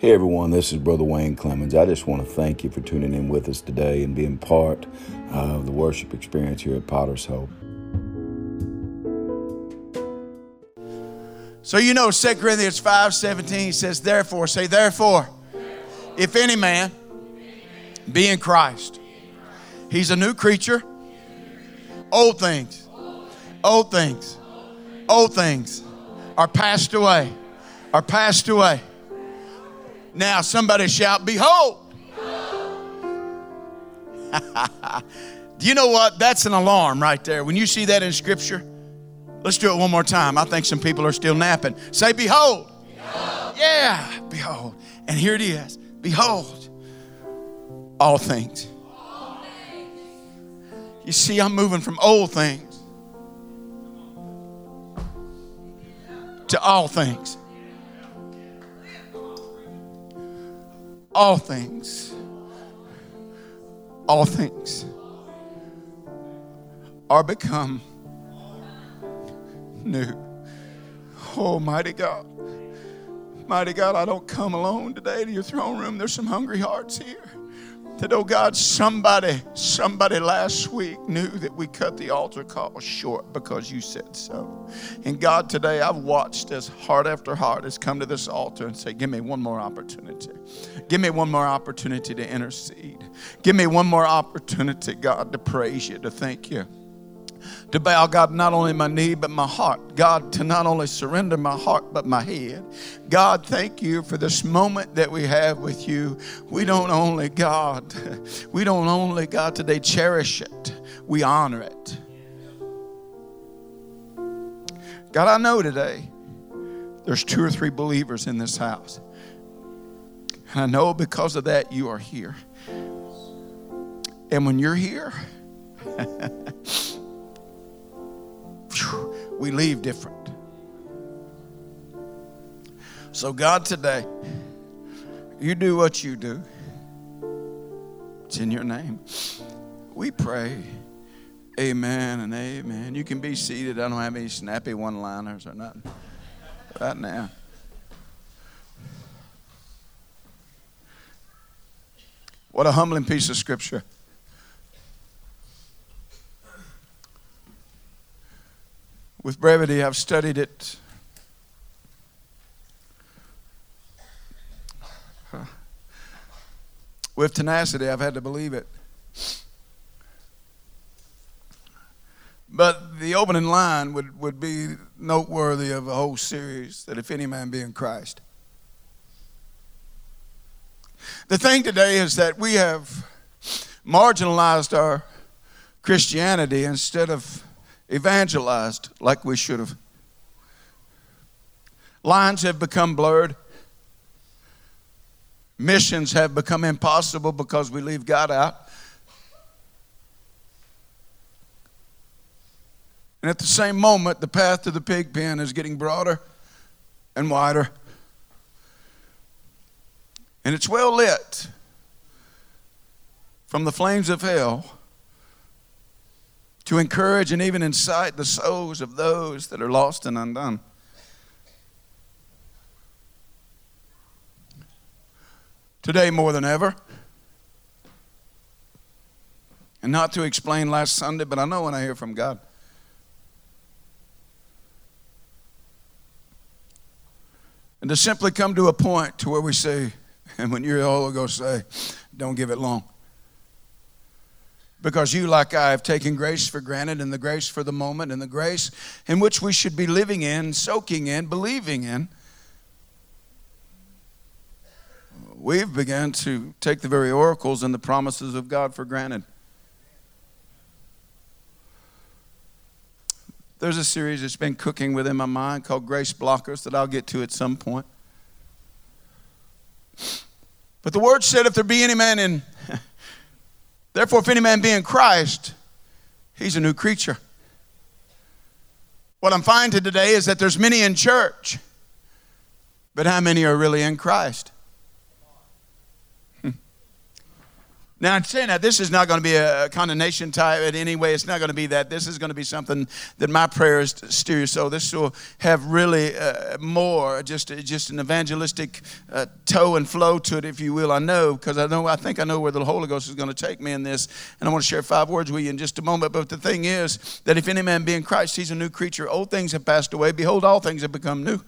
Hey everyone, this is Brother Wayne Clemons. I just want to thank you for tuning in with us today and being part of the worship experience here at Potter's Hope. So 2 Corinthians 5:17 says, therefore, say therefore, if any man be in Christ, he's a new creature. Old things, old things, old things are passed away, are passed away. Now somebody shout, behold. Do you know what? That's an alarm right there. When you see that in Scripture, let's do it one more time. I think some people are still napping. Say, behold. Behold. Yeah, behold. And here it is. Behold, all things. All things. You see, I'm moving from old things to all things. All things, all things are become new. Oh, mighty God. Mighty God, I don't come alone today to your throne room. There's some hungry hearts here. That, oh God, somebody last week knew that we cut the altar call short because you said so. And God, today I've watched as heart after heart has come to this altar and say, give me one more opportunity. Give me one more opportunity to intercede. Give me one more opportunity, God, to praise you, to thank you. To bow, God, not only my knee, but my heart. God, to not only surrender my heart, but my head. God, thank you for this moment that we have with you. We don't only, God, today cherish it. We honor it. God, I know today there's 2 or 3 believers in this house. And I know because of that you are here. And when you're here... we leave different. So God, today, you do what you do. It's in your name. We pray. Amen and amen. You can be seated. I don't have any snappy one-liners or nothing right now. What a humbling piece of Scripture. With brevity, I've studied it. With tenacity, I've had to believe it. But the opening line would be noteworthy of a whole series, that if any man be in Christ. The thing today is that we have marginalized our Christianity instead of evangelized like we should have. Lines have become blurred. Missions have become impossible because we leave God out. And at the same moment, the path to the pig pen is getting broader and wider. And it's well lit from the flames of hell to encourage and even incite the souls of those that are lost and undone. Today more than ever, and not to explain last Sunday, but I know when I hear from God. And to simply come to a point to where we say, and when you're the Holy Ghost, say, don't give it long. Because you, like I, have taken grace for granted, and the grace for the moment, and the grace in which we should be living in, soaking in, believing in. We've begun to take the very oracles and the promises of God for granted. There's a series that's been cooking within my mind called Grace Blockers that I'll get to at some point. But the Word said, if there be any man in... Therefore, if any man be in Christ, he's a new creature. What I'm finding today is that there's many in church, but how many are really in Christ? Now, I'm saying that this is not going to be a condemnation type in any way. It's not going to be that. This is going to be something that my prayers steer. So this will have really more just an evangelistic toe and flow to it, if you will. I know, because I think I know where the Holy Ghost is going to take me in this. And I want to share 5 words with you in just a moment. But the thing is that if any man be in Christ, he's a new creature. Old things have passed away. Behold, all things have become new.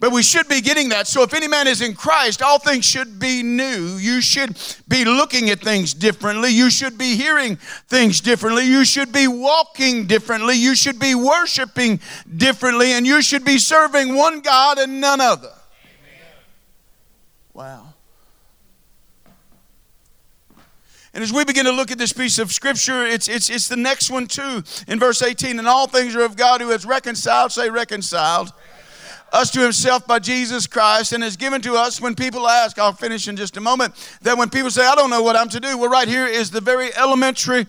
But we should be getting that. So if any man is in Christ, all things should be new. You should be looking at things differently. You should be hearing things differently. You should be walking differently. You should be worshiping differently. And you should be serving one God and none other. Amen. Wow. And as we begin to look at this piece of Scripture, it's the next one too. In verse 18, and all things are of God who has reconciled, say reconciled, us to himself by Jesus Christ, and is given to us when people ask, I'll finish in just a moment, that when people say, I don't know what I'm to do. Well, right here is the very elementary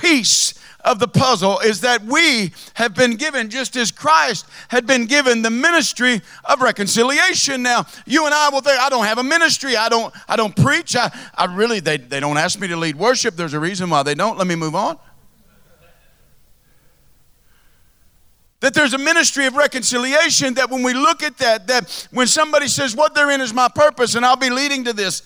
piece of the puzzle, is that we have been given, just as Christ had been given, the ministry of reconciliation. Now, you and I will think, I don't have a ministry. I don't preach. I really, they don't ask me to lead worship. There's a reason why they don't. Let me move on. That there's a ministry of reconciliation, that when we look at that when somebody says what they're in is my purpose, and I'll be leading to this,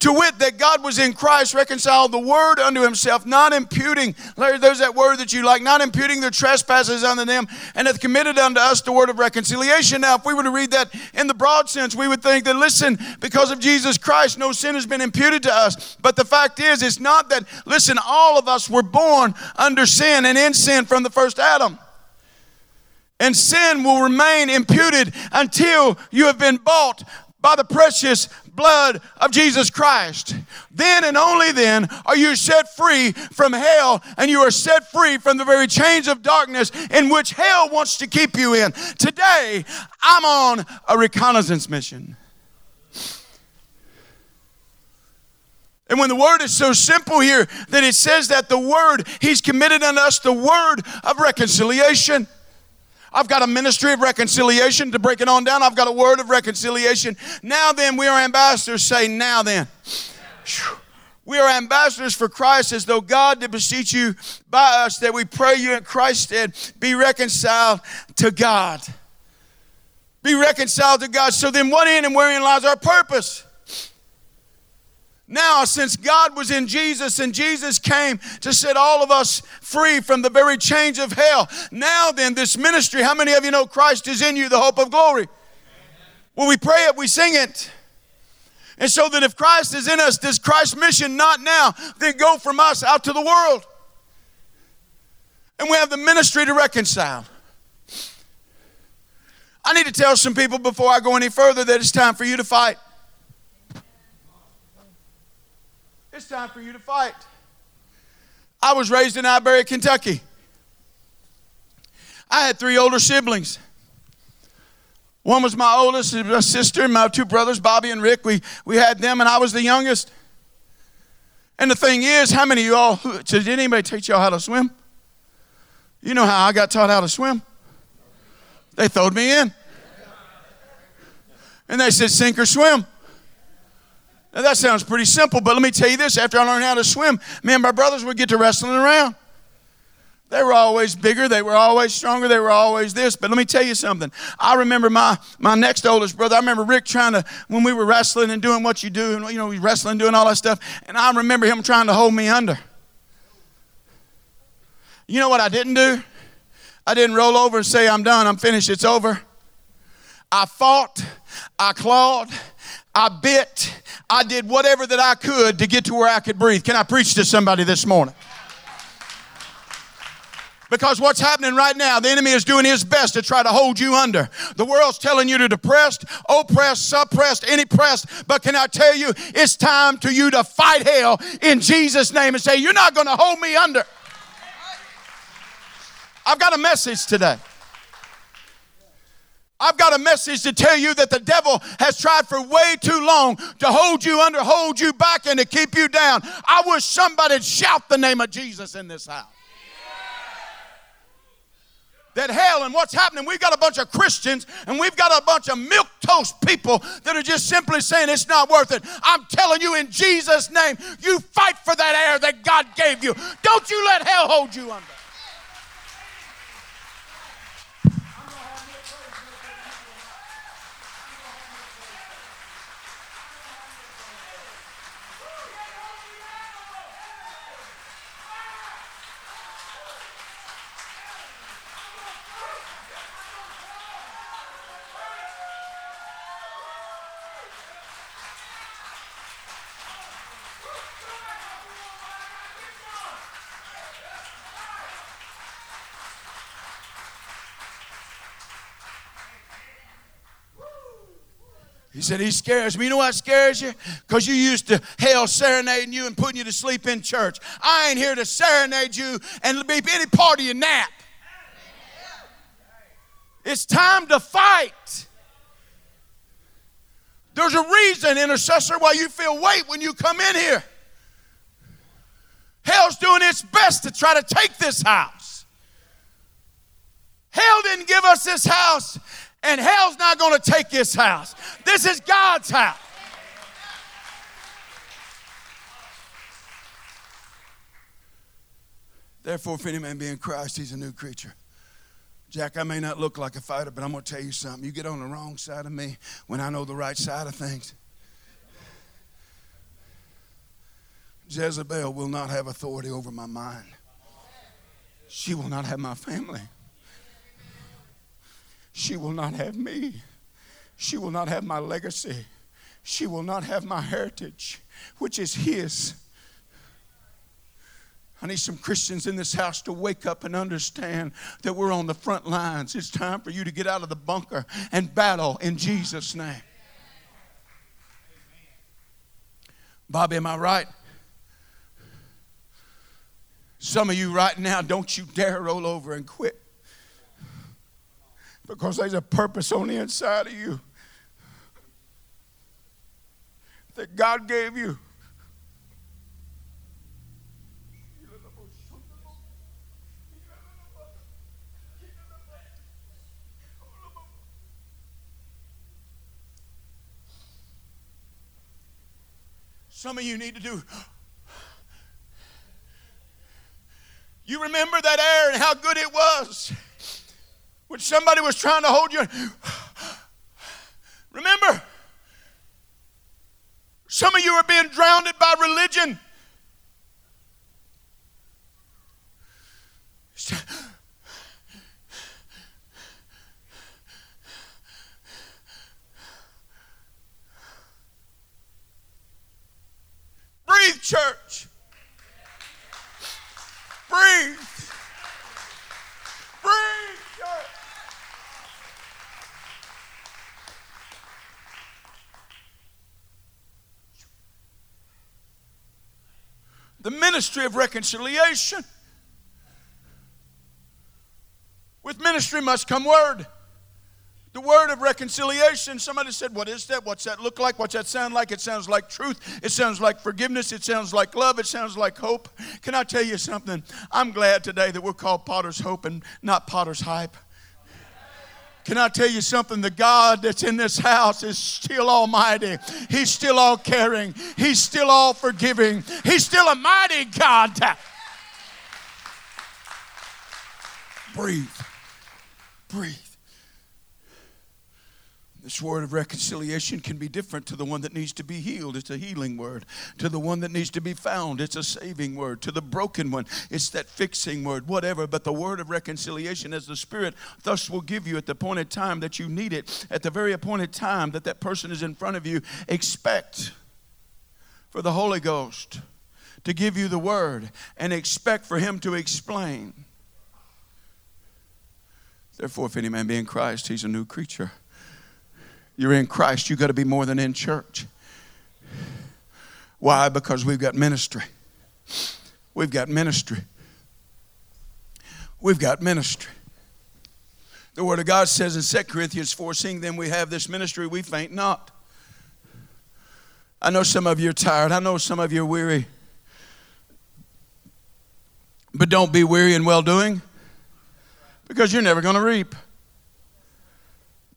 to wit, that God was in Christ, reconciled the word unto himself, not imputing, Larry, there's that word that you like, not imputing their trespasses unto them, and hath committed unto us the word of reconciliation. Now, if we were to read that in the broad sense, we would think that, listen, because of Jesus Christ, no sin has been imputed to us. But the fact is, it's not that, listen, all of us were born under sin and in sin from the first Adam. And sin will remain imputed until you have been bought by the precious blood of Jesus Christ. Then and only then are you set free from hell, and you are set free from the very chains of darkness in which hell wants to keep you in. Today, I'm on a reconnaissance mission. And when the word is so simple here that it says that the word, he's committed unto us the word of reconciliation. I've got a ministry of reconciliation. To break it on down, I've got a word of reconciliation. Now then, we are ambassadors. Say, now then. We are ambassadors for Christ, as though God did beseech you by us, that we pray you in Christ's stead, be reconciled to God. Be reconciled to God. So then what in and wherein lies our purpose? Now, since God was in Jesus and Jesus came to set all of us free from the very chains of hell, now then, this ministry, how many of you know Christ is in you, the hope of glory? Amen. Well, we pray it, we sing it. And so that if Christ is in us, this Christ's mission, not now, then go from us out to the world. And we have the ministry to reconcile. I need to tell some people before I go any further that it's time for you to fight. It's time for you to fight. I was raised in Iberia, Kentucky. I had 3 older siblings. One was my oldest, my sister, and my 2 brothers, Bobby and Rick. We had them, and I was the youngest. And the thing is, how many of you all, did anybody teach y'all how to swim? You know how I got taught how to swim. They throwed me in. And they said, sink or swim. Now, that sounds pretty simple, but let me tell you this. After I learned how to swim, me and my brothers would get to wrestling around. They were always bigger. They were always stronger. They were always this. But let me tell you something. I remember my next oldest brother. I remember Rick trying to, when we were wrestling and doing what you do, and, you know, we wrestling, doing all that stuff, and I remember him trying to hold me under. You know what I didn't do? I didn't roll over and say, I'm done. I'm finished. It's over. I fought. I clawed. I bit. I did whatever that I could to get to where I could breathe. Can I preach to somebody this morning? Because what's happening right now, the enemy is doing his best to try to hold you under. The world's telling you to depressed, oppressed, suppressed, any pressed. But can I tell you, it's time for you to fight hell in Jesus' name and say, you're not going to hold me under. I've got a message today. I've got a message to tell you that the devil has tried for way too long to hold you under, hold you back, and to keep you down. I wish somebody'd shout the name of Jesus in this house. Yeah. at hell and what's happening. We've got a bunch of Christians and we've got a bunch of milquetoast people that are just simply saying it's not worth it. I'm telling you, in Jesus' name, you fight for that air that God gave you. Don't you let hell hold you under. He said, he scares me. You know why it scares you? Because you used to hell serenading you and putting you to sleep in church. I ain't here to serenade you and be any part of your nap. It's time to fight. There's a reason, intercessor, why you feel weight when you come in here. Hell's doing its best to try to take this house. Hell didn't give us this house. And hell's not going to take this house. This is God's house. Therefore, if any man be in Christ, he's a new creature. Jack, I may not look like a fighter, but I'm going to tell you something. You get on the wrong side of me when I know the right side of things. Jezebel will not have authority over my mind. She will not have my family. She will not have me. She will not have my legacy. She will not have my heritage, which is His. I need some Christians in this house to wake up and understand that we're on the front lines. It's time for you to get out of the bunker and battle in Jesus' name. Bobby, am I right? Some of you right now, don't you dare roll over and quit. Because there's a purpose on the inside of you that God gave you. Some of you need to do. You remember that air and how good it was. When somebody was trying to hold you. Remember, some of you are being drowned by religion. Breathe, church. Breathe. Breathe, church. The ministry of reconciliation. With ministry must come word. The word of reconciliation. Somebody said, what is that? What's that look like? What's that sound like? It sounds like truth. It sounds like forgiveness. It sounds like love. It sounds like hope. Can I tell you something? I'm glad today that we're called Potter's Hope and not Potter's Hype. Can I tell you something? The God that's in this house is still almighty. He's still all caring. He's still all forgiving. He's still a mighty God. Breathe. Breathe. This word of reconciliation can be different to the one that needs to be healed. It's a healing word. To the one that needs to be found, it's a saving word. To the broken one, it's that fixing word, whatever. But the word of reconciliation, as the Spirit thus will give you at the appointed time that you need it, at the very appointed time that that person is in front of you, expect for the Holy Ghost to give you the word and expect for Him to explain. Therefore, if any man be in Christ, he's a new creature. You're in Christ. You've got to be more than in church. Why? Because we've got ministry. We've got ministry. We've got ministry. The Word of God says in 2 Corinthians 4, seeing then we have this ministry, we faint not. I know some of you are tired. I know some of you are weary. But don't be weary in well-doing. because you're never going to reap.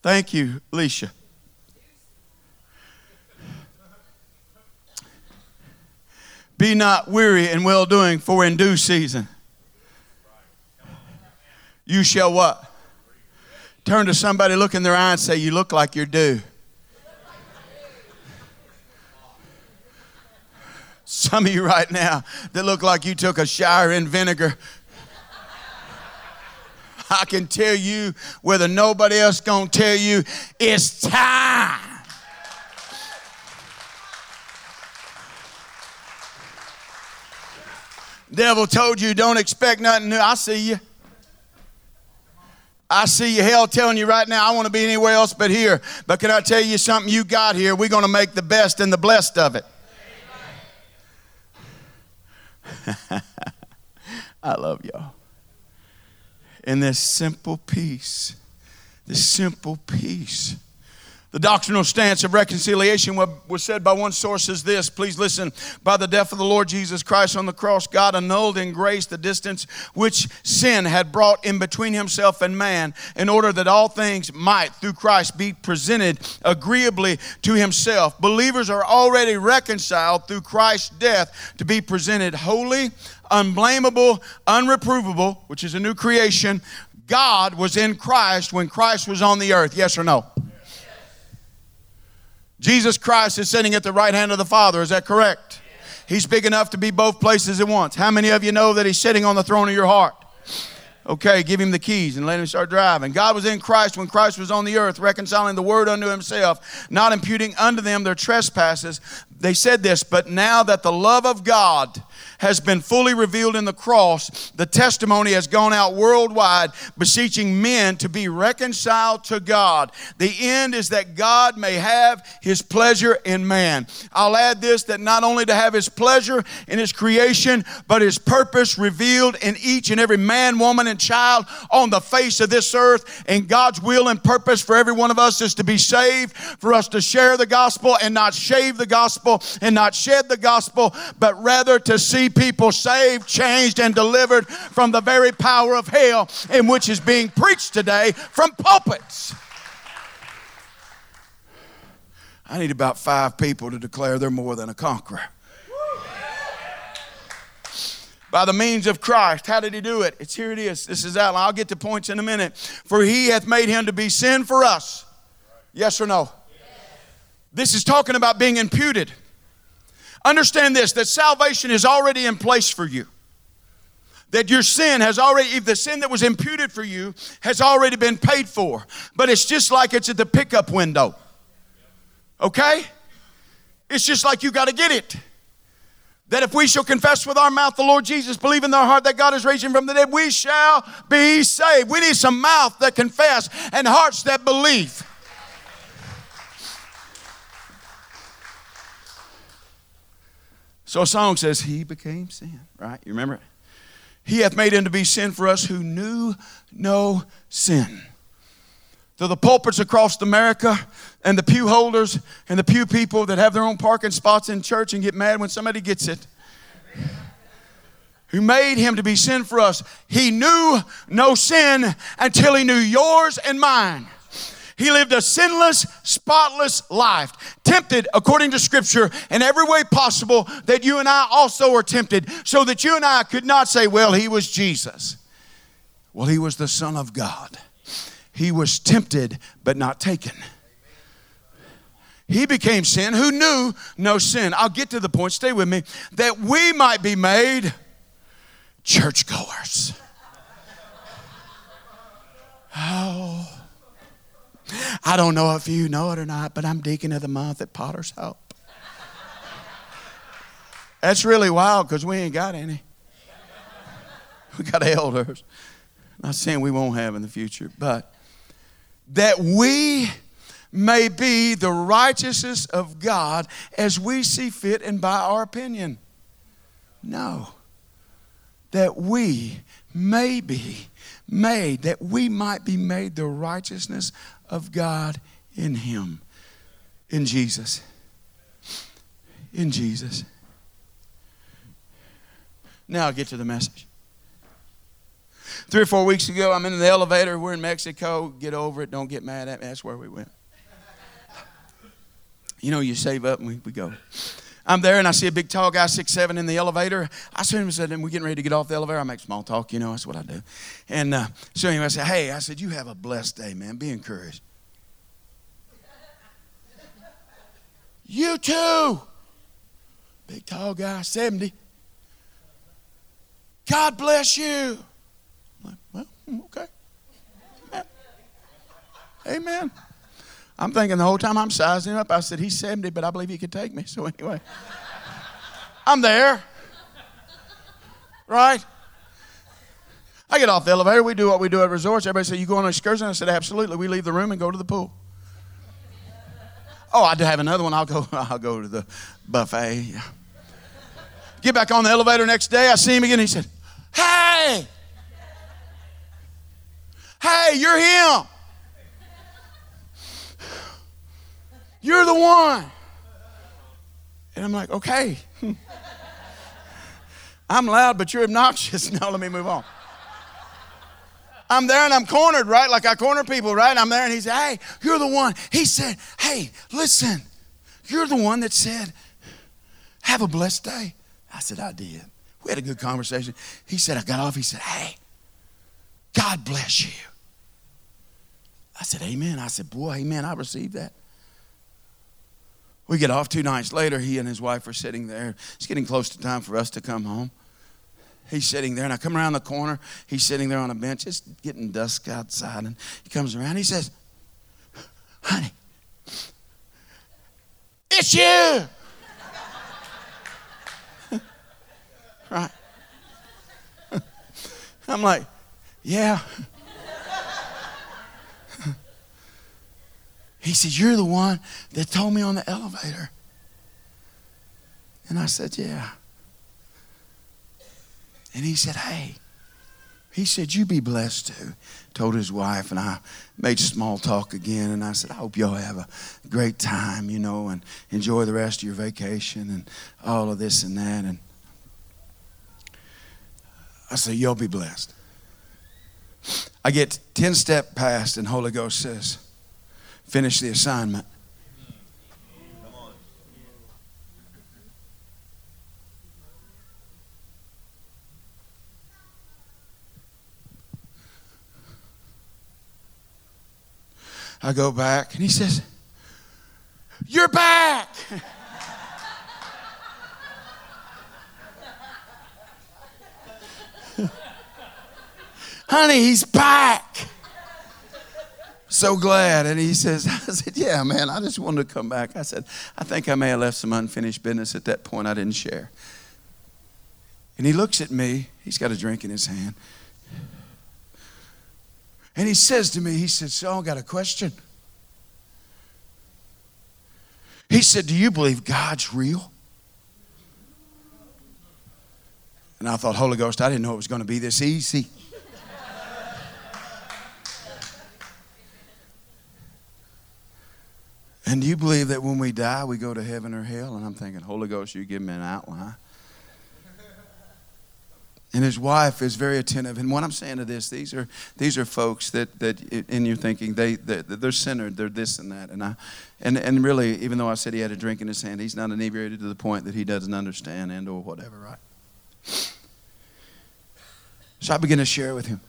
Thank you, Alicia. Be not weary in well-doing, for in due season you shall what? Turn to somebody, look in their eye and say, you look like you're due. Some of you right now that look like you took a shower in vinegar. I can tell you whether nobody else gonna tell you, it's time. Devil told you don't expect nothing new. I see you. I see you. Hell telling you right now, I want to be anywhere else but here. But can I tell you something? You got here. We're going to make the best and the blessed of it. I love y'all. And this simple peace, the doctrinal stance of reconciliation was said by one source is this. Please listen. By the death of the Lord Jesus Christ on the cross, God annulled in grace the distance which sin had brought in between himself and man, in order that all things might, through Christ, be presented agreeably to himself. Believers are already reconciled through Christ's death to be presented holy, unblameable, unreprovable, which is a new creation. God was in Christ when Christ was on the earth. Yes or no? Jesus Christ is sitting at the right hand of the Father. Is that correct? Yes. He's big enough to be both places at once. How many of you know that he's sitting on the throne of your heart? Okay, give him the keys and let him start driving. God was in Christ when Christ was on the earth, reconciling the word unto himself, not imputing unto them their trespasses. They said this, but now that the love of God has been fully revealed in the cross, the testimony has gone out worldwide, beseeching men to be reconciled to God. The end is that God may have his pleasure in man. I'll add this, that not only to have his pleasure in his creation, but his purpose revealed in each and every man, woman, and child on the face of this earth. And God's will and purpose for every one of us is to be saved, for us to share the gospel and not shave the gospel and not shed the gospel, but rather to see people saved, changed, and delivered from the very power of hell in which is being preached today from pulpits. I need about 5 people to declare they're more than a conqueror. By the means of Christ. How did he do it? It's here it is. This is outline. I'll get to points in a minute. For he hath made him to be sin for us. Yes or no? Yes. This is talking about being imputed. Understand this, that salvation is already in place for you. That your sin has already, the sin that was imputed for you has already been paid for. But it's just like it's at the pickup window. Okay? It's just like you got to get it. That if we shall confess with our mouth the Lord Jesus, believe in our heart that God is raising from the dead, we shall be saved. We need some mouth that confess and hearts that believe. So a song says, he became sin, right? You remember it? He hath made him to be sin for us who knew no sin. To the pulpits across America and the pew holders and the pew people that have their own parking spots in church and get mad when somebody gets it. Who made him to be sin for us. He knew no sin until he knew yours and mine. He lived a sinless, spotless life, tempted according to Scripture in every way possible that you and I also are tempted, so that you and I could not say, well, he was Jesus. Well, he was the Son of God. He was tempted but not taken. He became sin who knew no sin. I'll get to the point, stay with me, that we might be made churchgoers. Oh. I don't know if you know it or not, but I'm deacon of the month at Potter's Hope. That's really wild because we ain't got any. We got elders. Not saying we won't have in the future, but that we may be the righteousness of God as we see fit and by our opinion. No. That we may be made, that we might be made the righteousness of God in him, in Jesus. In Jesus. Now I'll get to the message. 3 or 4 weeks ago, I'm in the elevator. We're in Mexico. Get over it. Don't get mad at me. That's where we went. You know, you save up and we go. I'm there and I see a big tall guy, 6'7", in the elevator. I said to him, we're getting ready to get off the elevator. I make small talk, you know, that's what I do. And so anyway, I said, hey, I said, you have a blessed day, man. Be encouraged. You too. Big tall guy, 70. God bless you. I'm like, well, okay. Amen. Amen. I'm thinking the whole time I'm sizing him up. I said, he's 70, but I believe he could take me. So anyway, I'm there. Right? I get off the elevator. We do what we do at resorts. Everybody said, you go on an excursion? I said, absolutely. We leave the room and go to the pool. Oh, I do have another one. I'll go to the buffet. Get back on the elevator next day. I see him again. He said, hey. Hey, you're him. You're the one. And I'm like, okay. I'm loud, but you're obnoxious. Now let me move on. I'm there and I'm cornered, right? Like I corner people, right? I'm there and he said, hey, you're the one. He said, hey, listen, you're the one that said, have a blessed day. I said, I did. We had a good conversation. He said, I got off. He said, hey, God bless you. I said, amen. I said, boy, amen. I received that. We get off 2 nights later. He and his wife are sitting there. It's getting close to time for us to come home. He's sitting there, and I come around the corner. He's sitting there on a bench. It's getting dusk outside, and he comes around. He says, honey, it's you. Right. I'm like, yeah. He said, you're the one that told me on the elevator. And I said, yeah. And he said, hey. He said, you be blessed too. Told his wife, and I made small talk again. And I said, I hope y'all have a great time, you know, and enjoy the rest of your vacation and all of this and that. And I said, y'all be blessed. I get 10 steps past, and Holy Ghost says, finish the assignment. Come on. I go back and he says, you're back. Honey, he's back. So glad. And he says, I said, yeah, man, I just wanted to come back. I said, I think I may have left some unfinished business at that point I didn't share. And he looks at me. He's got a drink in his hand. And he says to me, he said, so I got a question. He said, do you believe God's real? And I thought, Holy Ghost, I didn't know it was going to be this easy. And do you believe that when we die, we go to heaven or hell? And I'm thinking, Holy Ghost, you give me an outline. And his wife is very attentive. And what I'm saying to this, these are folks that in your thinking, they're centered, they're this and that. And really, even though I said he had a drink in his hand, he's not inebriated to the point that he doesn't understand and or whatever, right? So I begin to share with him.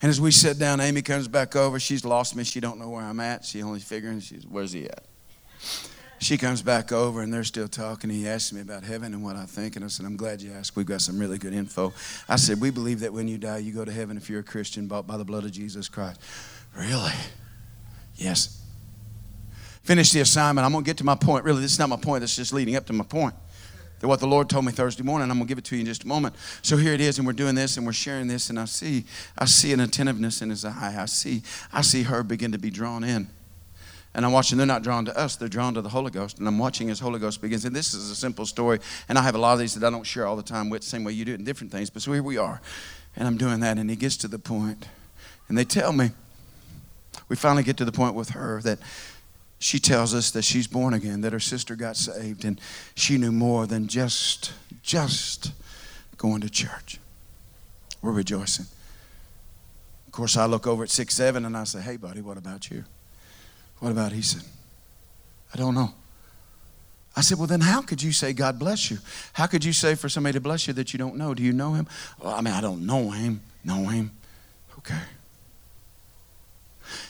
And as we sit down, Amy comes back over. She's lost me. She don't know where I'm at. She only figuring, where's he at? She comes back over, and they're still talking. He asks me about heaven and what I think. And I said, I'm glad you asked. We've got some really good info. I said, we believe that when you die, you go to heaven if you're a Christian, bought by the blood of Jesus Christ. Really? Yes. Finish the assignment. I'm going to get to my point. Really, this is not my point. This is just leading up to my point. What the Lord told me Thursday morning, I'm going to give it to you in just a moment. So here it is, and we're doing this, and we're sharing this, and I see an attentiveness in his eye. I see her begin to be drawn in. And I'm watching, they're not drawn to us, they're drawn to the Holy Ghost. And I'm watching as Holy Ghost begins. And this is a simple story, and I have a lot of these that I don't share all the time with, same way you do it in different things. But so here we are, and I'm doing that, and he gets to the point. And they tell me, we finally get to the point with her that she tells us that she's born again, that her sister got saved, and she knew more than just going to church. We're rejoicing. Of course, I look over at 6'7" and I say, hey, buddy, what about you? What about, he said, I don't know. I said, well, then how could you say God bless you? How could you say for somebody to bless you that you don't know? Do you know him? Well, I mean, I don't know him. Know him. Okay.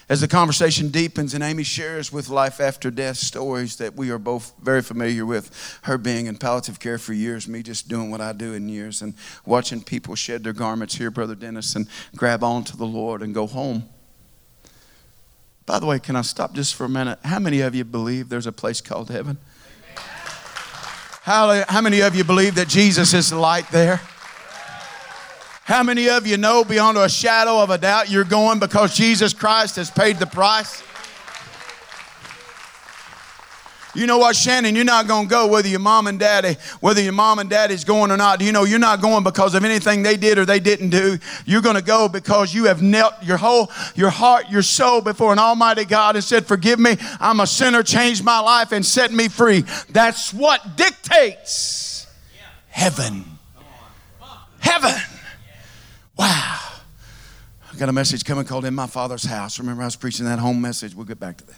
As the conversation deepens and Amy shares with life after death stories that we are both very familiar with, her being in palliative care for years, me just doing what I do in years and watching people shed their garments here, Brother Dennis, and grab on to the Lord and go home. By the way, can I stop just for a minute? How many of you believe there's a place called heaven? How many of you believe that Jesus is the light there? How many of you know beyond a shadow of a doubt you're going because Jesus Christ has paid the price? You know what, Shannon, you're not going to go whether your mom and daddy's going or not. You know, you're not going because of anything they did or they didn't do. You're going to go because you have knelt your heart, your soul before an almighty God and said, forgive me, I'm a sinner, change my life and set me free. That's what dictates heaven. Heaven. Wow. I got a message coming called In My Father's House. Remember I was preaching that home message. We'll get back to that.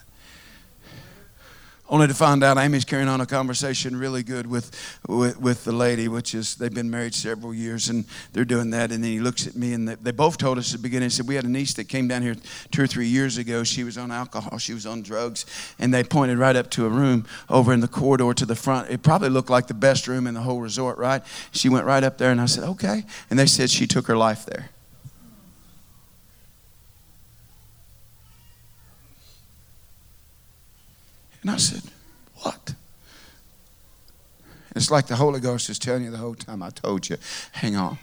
Only to find out Amy's carrying on a conversation really good with the lady, which is they've been married several years, and they're doing that. And then he looks at me, and they both told us at the beginning, he said, we had a niece that came down here 2 or 3 years ago. She was on alcohol. She was on drugs. And they pointed right up to a room over in the corridor to the front. It probably looked like the best room in the whole resort, right? She went right up there, and I said, okay. And they said she took her life there. And I said, what? It's like the Holy Ghost is telling you the whole time. I told you, hang on.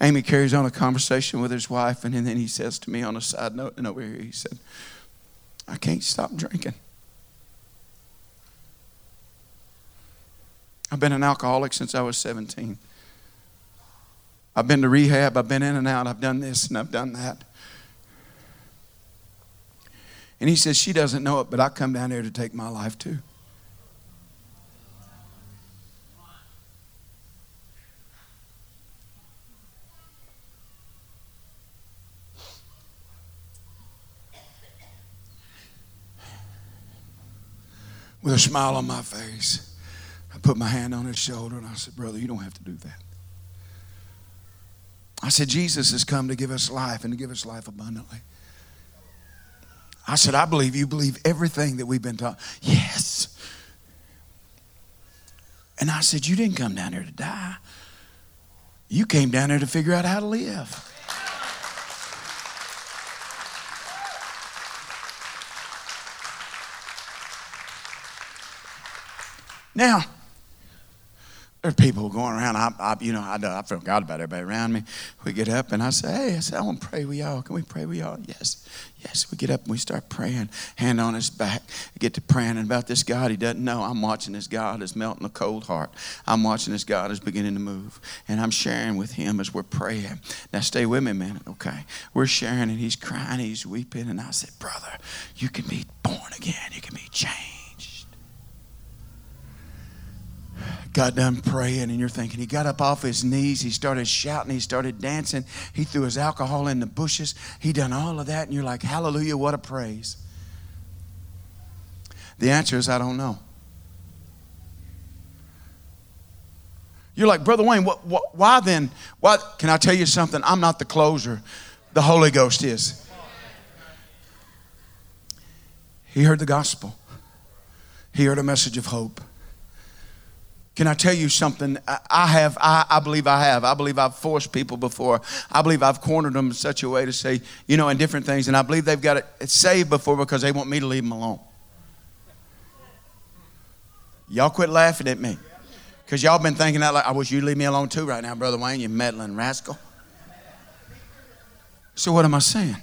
Amy carries on a conversation with his wife, and then he says to me on a side note, and over here he said, I can't stop drinking. I've been an alcoholic since I was 17. I've been to rehab. I've been in and out. I've done this and I've done that. And he says, she doesn't know it, but I come down here to take my life too. With a smile on my face, I put my hand on his shoulder and I said, brother, you don't have to do that. I said, Jesus has come to give us life and to give us life abundantly. I said, I believe you believe everything that we've been taught. Yes. And I said, you didn't come down here to die. You came down here to figure out how to live. Now, there are people going around. I feel God about everybody around me. We get up and I say, hey, I want to pray with y'all. Can we pray with y'all? Yes. We get up and we start praying. Hand on his back. I get to praying and about this God he doesn't know. I'm watching this God is melting a cold heart. I'm watching this God is beginning to move. And I'm sharing with him as we're praying. Now stay with me a minute, okay? We're sharing and he's crying, he's weeping. And I said, brother, you can be born again. You can be changed. Got done praying and you're thinking, he got up off his knees, he started shouting, he started dancing, he threw his alcohol in the bushes, he done all of that, and you're like, hallelujah, what a praise. The answer is, I don't know. You're like, Brother Wayne, why then? Why? Can I tell you something? I'm not the closer. The Holy Ghost is. He heard the gospel. He heard a message of hope. Can I tell you something? I believe I've forced people before. I believe I've cornered them in such a way to say, in different things. And I believe they've got it saved before because they want me to leave them alone. Y'all quit laughing at me. Because y'all been thinking that like, I wish you'd leave me alone too right now, Brother Wayne, you meddling rascal. So what am I saying?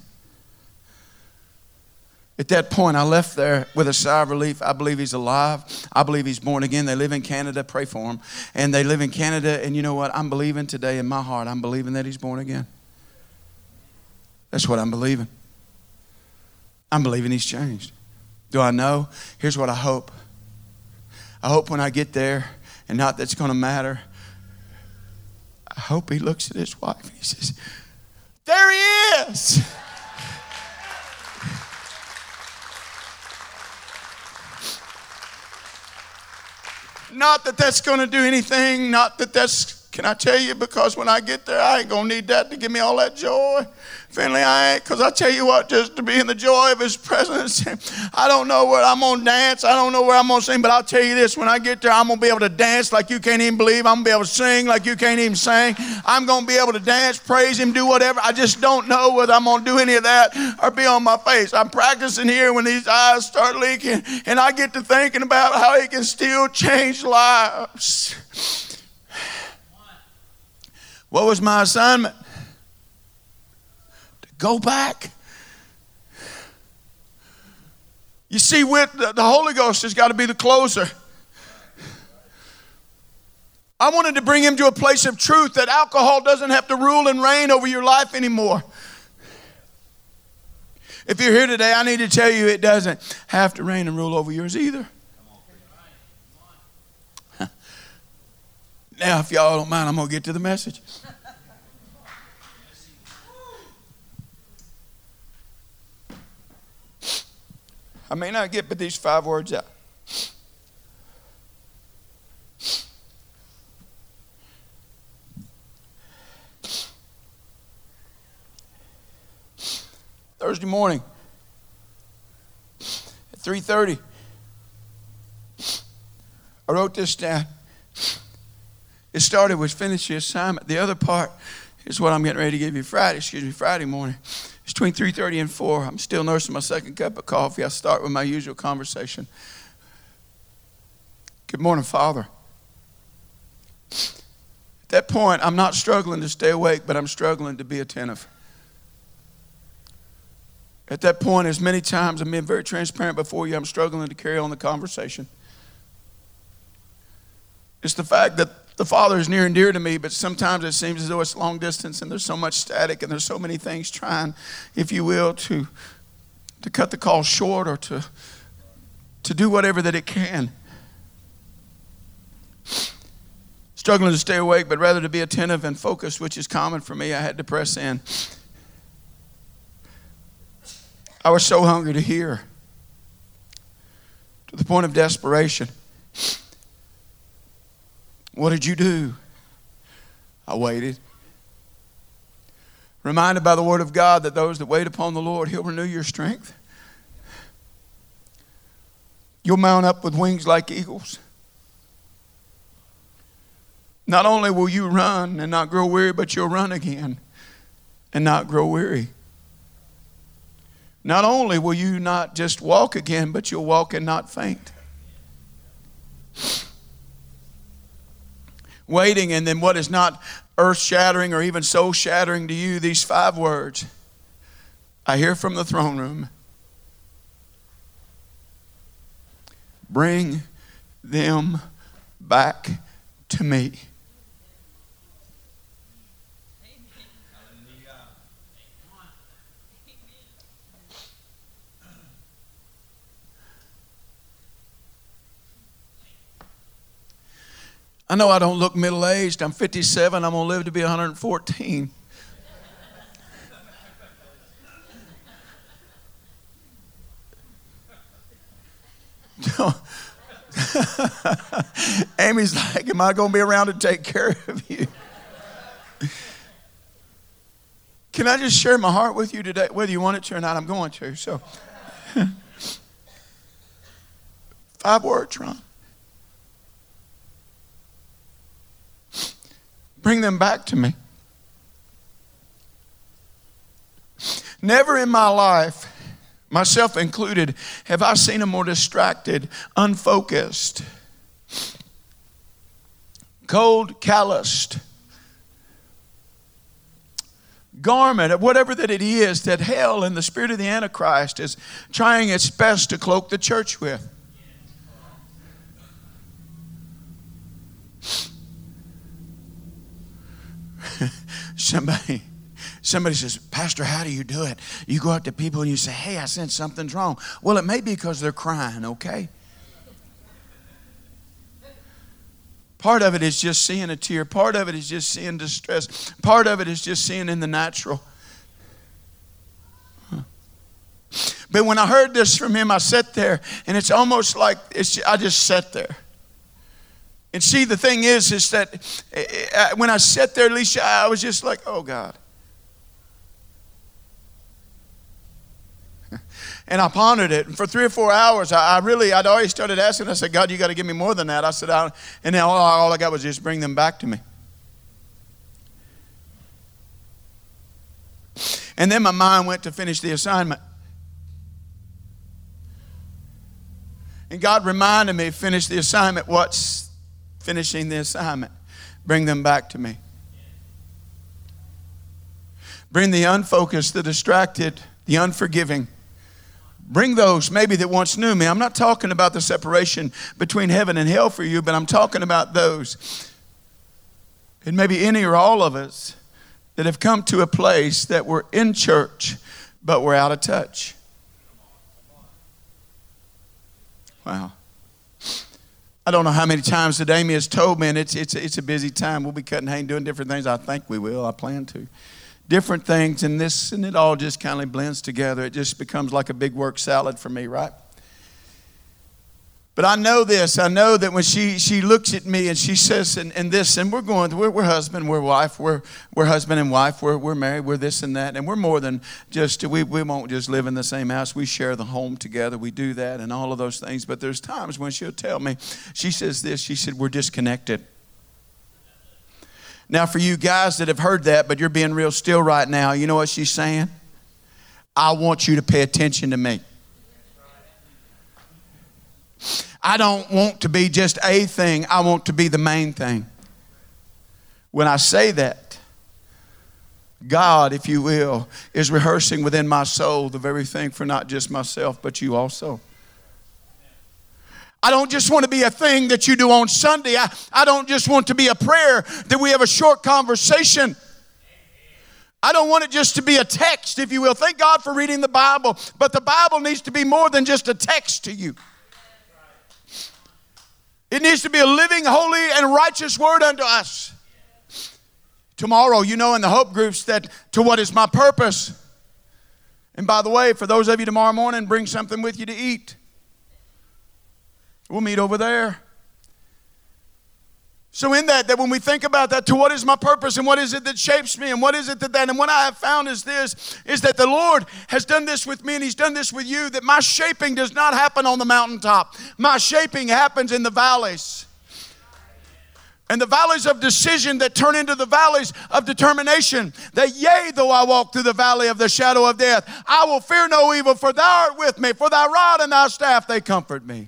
At that point, I left there with a sigh of relief. I believe he's alive. I believe he's born again. They live in Canada. Pray for him. And they live in Canada. And you know what? I'm believing today in my heart. I'm believing that he's born again. That's what I'm believing. I'm believing he's changed. Do I know? Here's what I hope. I hope when I get there, and not that's going to matter. I hope he looks at his wife and he says, there he is. Not that that's going to do anything. Not that that's, can I tell you, because when I get there, I ain't going to need that to give me all that joy. Finally, I ain't, because I tell you what, just to be in the joy of his presence, I don't know where I'm going to dance. I don't know where I'm going to sing, but I'll tell you this. When I get there, I'm going to be able to dance like you can't even believe. I'm going to be able to sing like you can't even sing. I'm going to be able to dance, praise him, do whatever. I just don't know whether I'm going to do any of that or be on my face. I'm practicing here when these eyes start leaking, and I get to thinking about how he can still change lives. What was my assignment? To go back. You see, with the Holy Ghost has got to be the closer. I wanted to bring him to a place of truth that alcohol doesn't have to rule and reign over your life anymore. If you're here today, I need to tell you it doesn't have to reign and rule over yours either. Now, if y'all don't mind, I'm going to get to the message. I may not get but these 5 words out. Thursday morning at 3:30, I wrote this down. It started with finish the assignment. The other part is what I'm getting ready to give you Friday morning. It's between 3:30 and 4. I'm still nursing my second cup of coffee. I start with my usual conversation. Good morning, Father. At that point, I'm not struggling to stay awake, but I'm struggling to be attentive. At that point, as many times I'm being very transparent before you, I'm struggling to carry on the conversation. It's the fact that the Father is near and dear to me, but sometimes it seems as though it's long distance and there's so much static and there's so many things trying, if you will, to cut the call short or to do whatever that it can. Struggling to stay awake, but rather to be attentive and focused, which is common for me. I had to press in. I was so hungry to hear, to the point of desperation. What did you do? I waited. Reminded by the word of God that those that wait upon the Lord, he'll renew your strength. You'll mount up with wings like eagles. Not only will you run and not grow weary, but you'll run again and not grow weary. Not only will you not just walk again, but you'll walk and not faint. Waiting, and then what is not earth-shattering or even soul-shattering to you, these 5 words. I hear from the throne room, bring them back to me. I know I don't look middle-aged. I'm 57. I'm going to live to be 114. Amy's like, am I going to be around to take care of you? Can I just share my heart with you today? Whether you want it to or not, I'm going to. So, 5 words, Ron. Bring them back to me. Never in my life, myself included, have I seen a more distracted, unfocused, cold, calloused garment of whatever that it is that hell and the spirit of the Antichrist is trying its best to cloak the church with. Somebody says, Pastor, how do you do it? You go out to people and you say, hey, I sense something's wrong. Well, it may be because they're crying, okay? Part of it is just seeing a tear. Part of it is just seeing distress. Part of it is just seeing in the natural. But when I heard this from him, I sat there, and it's almost like I just sat there. And see, the thing is that when I sat there, Alicia, I was just like, oh, God. And I pondered it. And for 3 or 4 hours, I'd already started asking. I said, God, you got to give me more than that. I said, and then all I got was just bring them back to me. And then my mind went to finish the assignment. And God reminded me, finish the assignment. What's finishing the assignment? Bring them back to me. Bring the unfocused, the distracted, the unforgiving. Bring those maybe that once knew me. I'm not talking about the separation between heaven and hell for you, but I'm talking about those. And maybe any or all of us that have come to a place that we're in church, but we're out of touch. Wow. I don't know how many times that Amy has told me, and it's a busy time. We'll be cutting hay and doing different things. I think we will. I plan to. Different things, and this, and it all just kind of blends together. It just becomes like a big work salad for me, right? But I know this. I know that when she looks at me and she says, and this, and we're husband, we're wife, we're husband and wife, we're married, we're this and that, and we're more than just, we won't just live in the same house. We share the home together. We do that and all of those things. But there's times when she'll tell me, she says this, she said, we're disconnected. Now, for you guys that have heard that, but you're being real still right now, you know what she's saying? I want you to pay attention to me. I don't want to be just a thing. I want to be the main thing. When I say that, God, if you will, is rehearsing within my soul the very thing for not just myself, but you also. I don't just want to be a thing that you do on Sunday. I don't just want to be a prayer that we have a short conversation. I don't want it just to be a text, if you will. Thank God for reading the Bible, but the Bible needs to be more than just a text to you. It needs to be a living, holy, and righteous word unto us. Tomorrow, you know, in the hope groups that to what is my purpose. And by the way, for those of you tomorrow morning, bring something with you to eat. We'll meet over there. So in that when we think about that, to what is my purpose and what is it that shapes me and what is it that, and what I have found is this, is that the Lord has done this with me and he's done this with you, that my shaping does not happen on the mountaintop. My shaping happens in the valleys. And the valleys of decision that turn into the valleys of determination. That yea, though I walk through the valley of the shadow of death, I will fear no evil, for thou art with me, for thy rod and thy staff, they comfort me.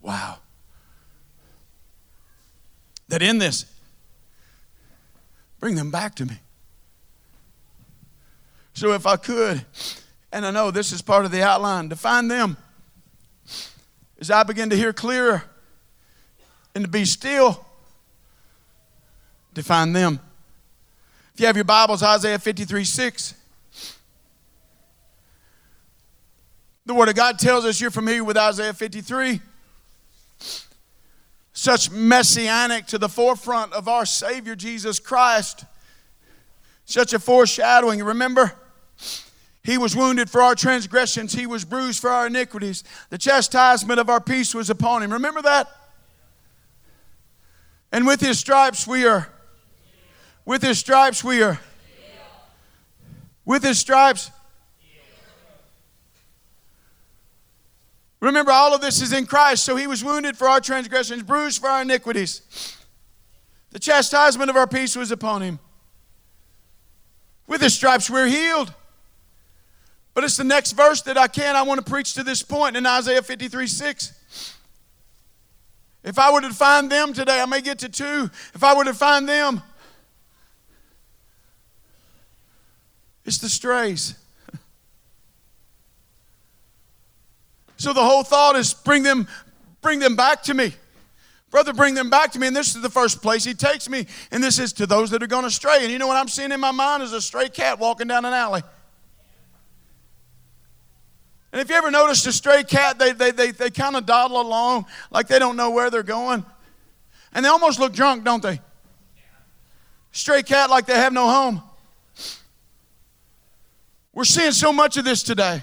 Wow. That in this, bring them back to me. So if I could, and I know this is part of the outline, define them as I begin to hear clearer and to be still. Define them. If you have your Bibles, Isaiah 53:6. The Word of God tells us, you're familiar with Isaiah 53. Such messianic to the forefront of our Savior Jesus Christ. Such a foreshadowing. Remember, he was wounded for our transgressions. He was bruised for our iniquities. The chastisement of our peace was upon him. Remember that? And with his stripes we are. With his stripes we are. With his stripes. Remember, all of this is in Christ. So he was wounded for our transgressions, bruised for our iniquities. The chastisement of our peace was upon him. With his stripes we're healed. But it's the next verse that I want to preach to this point in Isaiah 53:6. If I were to define them today, I may get to two. If I were to define them, it's the strays. So the whole thought is bring them back to me. Brother, bring them back to me. And this is the first place he takes me. And this is to those that are going astray. And you know what I'm seeing in my mind is a stray cat walking down an alley. And if you ever noticed a stray cat, they kind of dawdle along like they don't know where they're going. And they almost look drunk, don't they? Stray cat like they have no home. We're seeing so much of this today.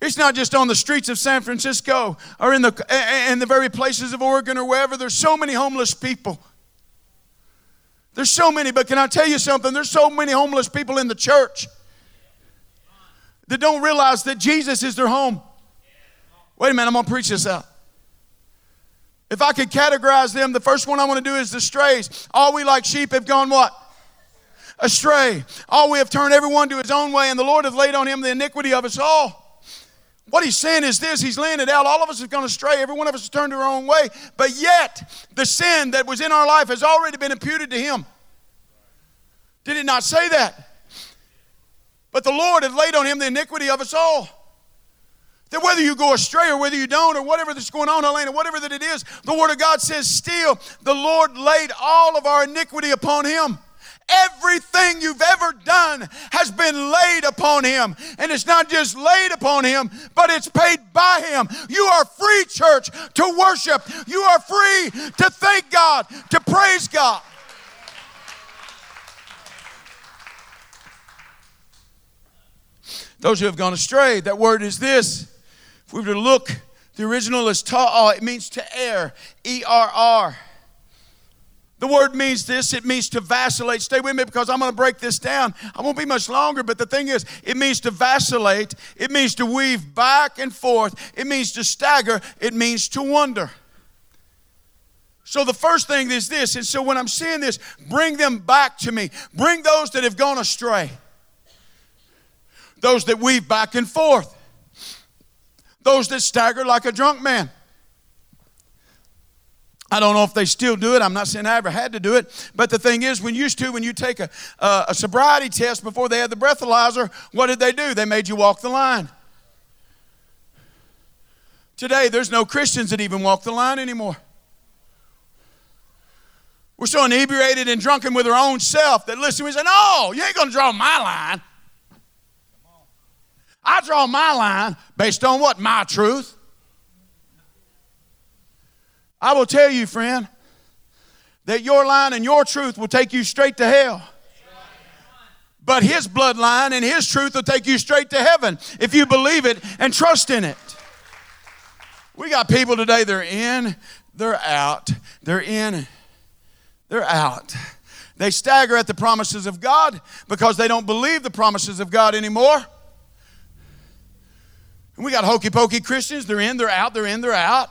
It's not just on the streets of San Francisco or in the very places of Oregon or wherever. There's so many homeless people. There's so many, but can I tell you something? There's so many homeless people in the church that don't realize that Jesus is their home. Wait a minute, I'm going to preach this out. If I could categorize them, the first one I want to do is the strays. All we like sheep have gone what? Astray. All we have turned everyone to his own way, and the Lord hath laid on him the iniquity of us all. What he's saying is this, he's laying it out. All of us have gone astray. Every one of us has turned our own way. But yet, the sin that was in our life has already been imputed to him. Did it not say that? But the Lord hath laid on him the iniquity of us all. That whether you go astray or whether you don't or whatever that's going on, Elena, whatever that it is, the Word of God says still, the Lord laid all of our iniquity upon him. Everything you've ever done has been laid upon him. And it's not just laid upon him, but it's paid by him. You are free, church, to worship. You are free to thank God, to praise God. Those who have gone astray, that word is this. If we were to look, the original is ta'a. It means to err, E-R-R. The word means this. It means to vacillate. Stay with me because I'm going to break this down. I won't be much longer, but the thing is, it means to vacillate. It means to weave back and forth. It means to stagger. It means to wonder. So the first thing is this. And so when I'm seeing this, bring them back to me. Bring those that have gone astray. Those that weave back and forth. Those that stagger like a drunk man. I don't know if they still do it. I'm not saying I ever had to do it. But the thing is, when you take a sobriety test before they had the breathalyzer, what did they do? They made you walk the line. Today, there's no Christians that even walk the line anymore. We're so inebriated and drunken with our own self that, listen, we say, no, you ain't going to draw my line. I draw my line based on what? My truth. I will tell you, friend, that your line and your truth will take you straight to hell. But his bloodline and his truth will take you straight to heaven if you believe it and trust in it. We got people today, they're in, they're out. They're in, they're out. They stagger at the promises of God because they don't believe the promises of God anymore. And we got hokey-pokey Christians. They're in, they're out, they're in, they're out.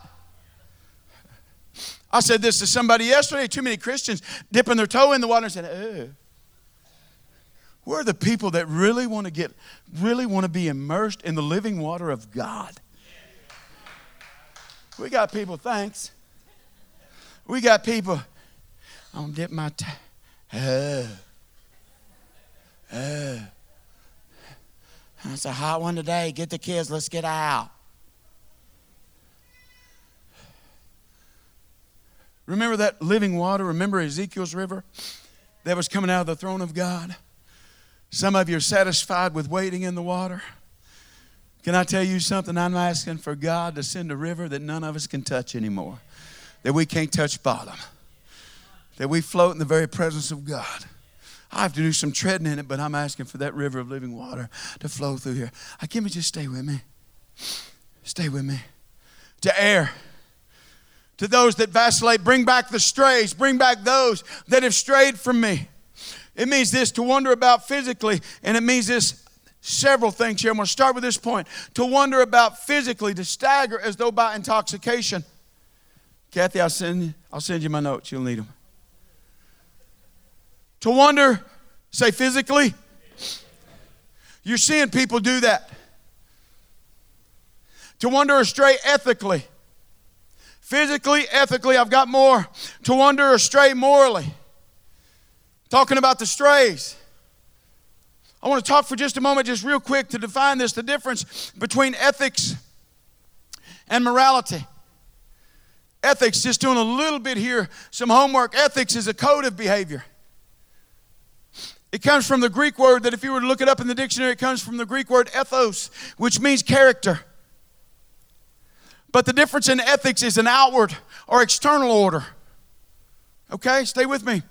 I said this to somebody yesterday. Too many Christians dipping their toe in the water and said, oh. We're the people that really want to be immersed in the living water of God. We got people, thanks. We got people, I'm going to dip my toe. Oh. It's a hot one today. Get the kids. Let's get out. Remember that living water? Remember Ezekiel's river that was coming out of the throne of God? Some of you are satisfied with waiting in the water. Can I tell you something? I'm asking for God to send a river that none of us can touch anymore, that we can't touch bottom, that we float in the very presence of God. I have to do some treading in it, but I'm asking for that river of living water to flow through here. Can we just stay with me? Stay with me. To err. To those that vacillate, bring back the strays. Bring back those that have strayed from me. It means this, to wander about physically. And it means this, several things here. I'm going to start with this point. To wander about physically, to stagger as though by intoxication. Kathy, I'll send you my notes. You'll need them. To wander, say physically. You're seeing people do that. To wander astray ethically. Physically, ethically, I've got more. To wander astray morally. Talking about the strays. I want to talk for just a moment, just real quick, to define this, the difference between ethics and morality. Ethics, just doing a little bit here, some homework. Ethics is a code of behavior. It comes from the Greek word that if you were to look it up in the dictionary, it comes from the Greek word ethos, which means character. But the difference in ethics is an outward or external order. Okay, stay with me.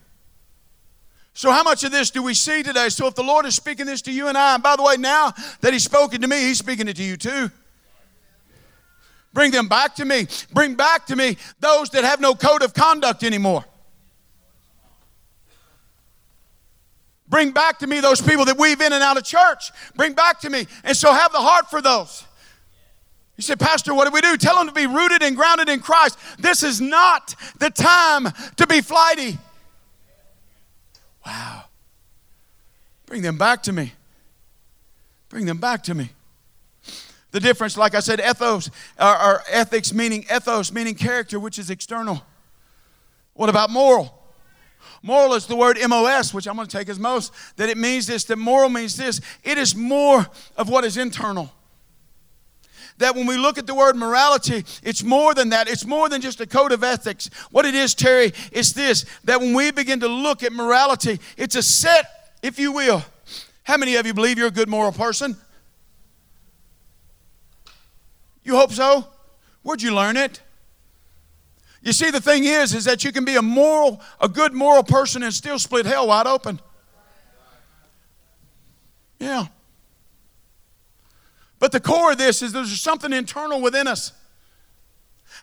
So how much of this do we see today? So if the Lord is speaking this to you and I, and by the way, now that He's spoken to me, He's speaking it to you too. Bring them back to me. Bring back to me those that have no code of conduct anymore. Bring back to me those people that weave in and out of church. Bring back to me. And so have the heart for those. You say, Pastor, what do we do? Tell them to be rooted and grounded in Christ. This is not the time to be flighty. Wow. Bring them back to me. Bring them back to me. The difference, like I said, ethos, or ethics meaning ethos, meaning character, which is external. What about moral? Moral is the word M-O-S, which I'm going to take as most, that it means this, that moral means this. It is more of what is internal. That when we look at the word morality, it's more than that. It's more than just a code of ethics. What it is, Terry, it's this, that when we begin to look at morality, it's a set, if you will. How many of you believe you're a good moral person? You hope so? Where'd you learn it? You see, the thing is that you can be a good moral person and still split hell wide open. Yeah. But the core of this is there's something internal within us.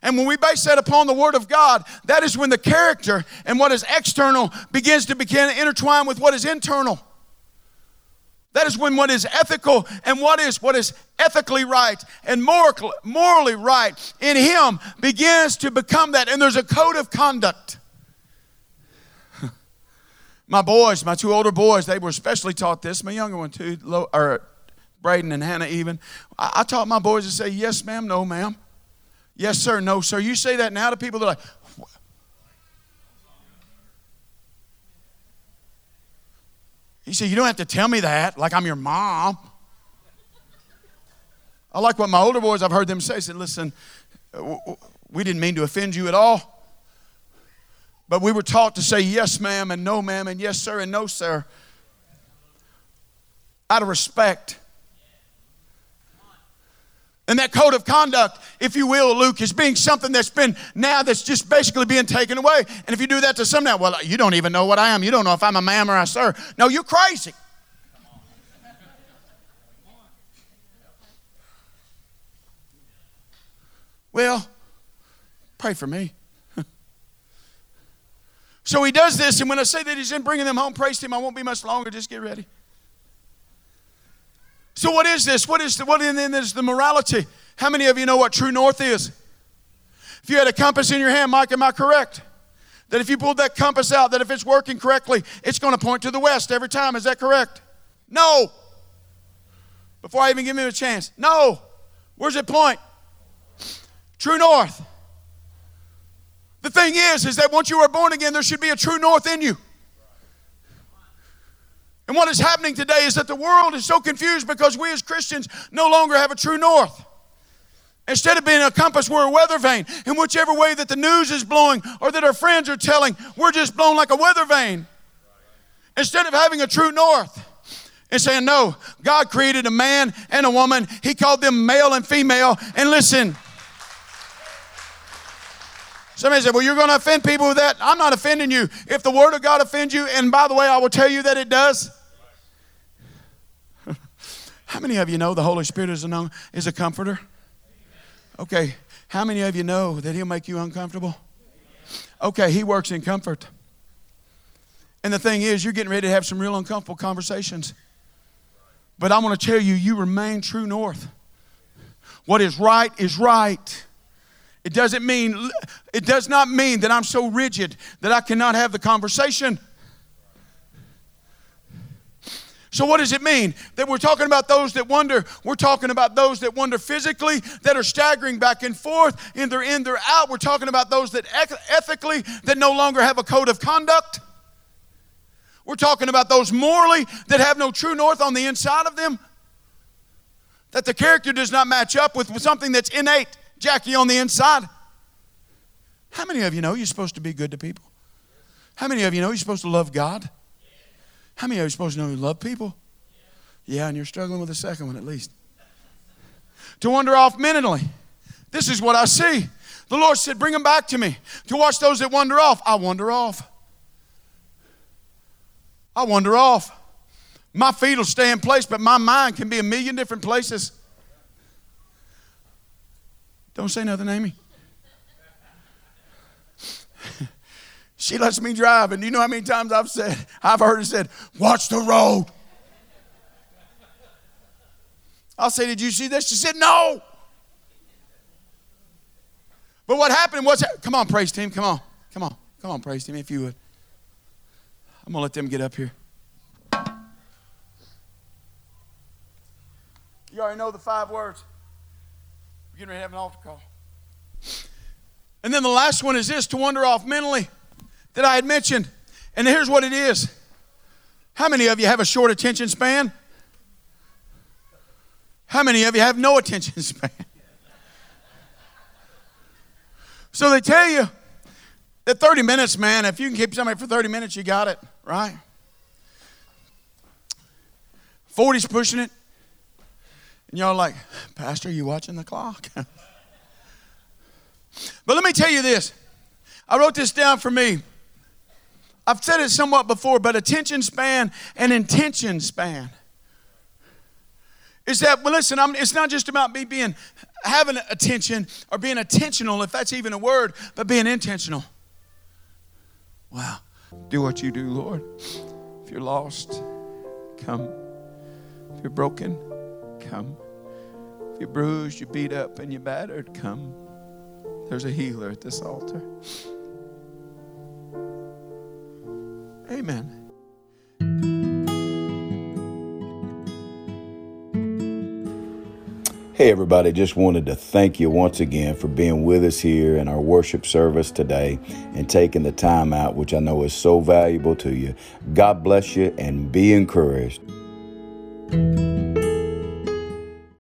And when we base that upon the Word of God, that is when the character and what is external begins to intertwine with what is internal. That is when what is ethical and what is ethically right and morally right in Him begins to become that. And there's a code of conduct. My two older boys, they were especially taught this. My younger one too, Braden and Hannah even. I taught my boys to say, yes, ma'am, no, ma'am. Yes, sir, no, sir. You say that now to people, they're like, what? You say, you don't have to tell me that, like I'm your mom. I like what my older boys, I've heard them say, said, listen, we didn't mean to offend you at all. But we were taught to say, yes, ma'am, and no, ma'am, and yes, sir, and no, sir. Out of respect. And that code of conduct, if you will, Luke, is being something that's just basically being taken away. And if you do that to some now, well, you don't even know what I am. You don't know if I'm a ma'am or a sir. No, you're crazy. Well, pray for me. So he does this, and when I say that he's in bringing them home, praise him, I won't be much longer, just get ready. So what is this? What is the morality? How many of you know what true north is? If you had a compass in your hand, Mike, am I correct? That if you pulled that compass out, that if it's working correctly, it's going to point to the west every time. Is that correct? No. Before I even give him a chance. No. Where's it point? True north. The thing is that once you are born again, there should be a true north in you. And what is happening today is that the world is so confused because we as Christians no longer have a true north. Instead of being a compass, we're a weather vane. In whichever way that the news is blowing or that our friends are telling, we're just blown like a weather vane. Instead of having a true north and saying, no, God created a man and a woman. He called them male and female. And listen, somebody said, well, you're going to offend people with that. I'm not offending you. If the Word of God offends you, and by the way, I will tell you that it does. How many of you know the Holy Spirit is a comforter? Okay. How many of you know that He'll make you uncomfortable? Okay. He works in comfort. And the thing is, you're getting ready to have some real uncomfortable conversations. But I want to tell you, you remain true north. What is right is right. It does not mean that I'm so rigid that I cannot have the conversation. So what does it mean? That we're talking about those that wander. We're talking about those that wander physically, that are staggering back and forth, either in, they're out. We're talking about those that ethically, that no longer have a code of conduct. We're talking about those morally that have no true north on the inside of them. That the character does not match up with something that's innate. Jackie on the inside. How many of you know you're supposed to be good to people? How many of you know you're supposed to love God? How many of you are supposed to know you love people? Yeah, and you're struggling with the second one at least. To wander off mentally. This is what I see. The Lord said, bring them back to me. To watch those that wander off. I wander off. I wander off. My feet will stay in place, but my mind can be a million different places. Don't say nothing, Amy. She lets me drive, and you know how many times I've heard it said, watch the road. I'll say, did you see this? She said, no. But what happened was, come on, praise team, come on, praise team, if you would. I'm going to let them get up here. You already know the 5 words. We're getting ready to have an altar call. And then the last one is this, to wander off mentally. That I had mentioned. And here's what it is. How many of you have a short attention span? How many of you have no attention span? So they tell you that 30 minutes, man, if you can keep somebody for 30 minutes, you got it, right? 40's pushing it. And y'all are like, Pastor, you watching the clock? But let me tell you this. I wrote this down for me. I've said it somewhat before, but attention span and intention span is that, well, listen, it's not just about me having attention or being attentional, if that's even a word, but being intentional. Wow. Do what you do, Lord. If you're lost, come. If you're broken, come. If you're bruised, you're beat up, and you're battered, come. There's a healer at this altar. Amen. Hey everybody, just wanted to thank you once again for being with us here in our worship service today and taking the time out, which I know is so valuable to you. God bless you and be encouraged.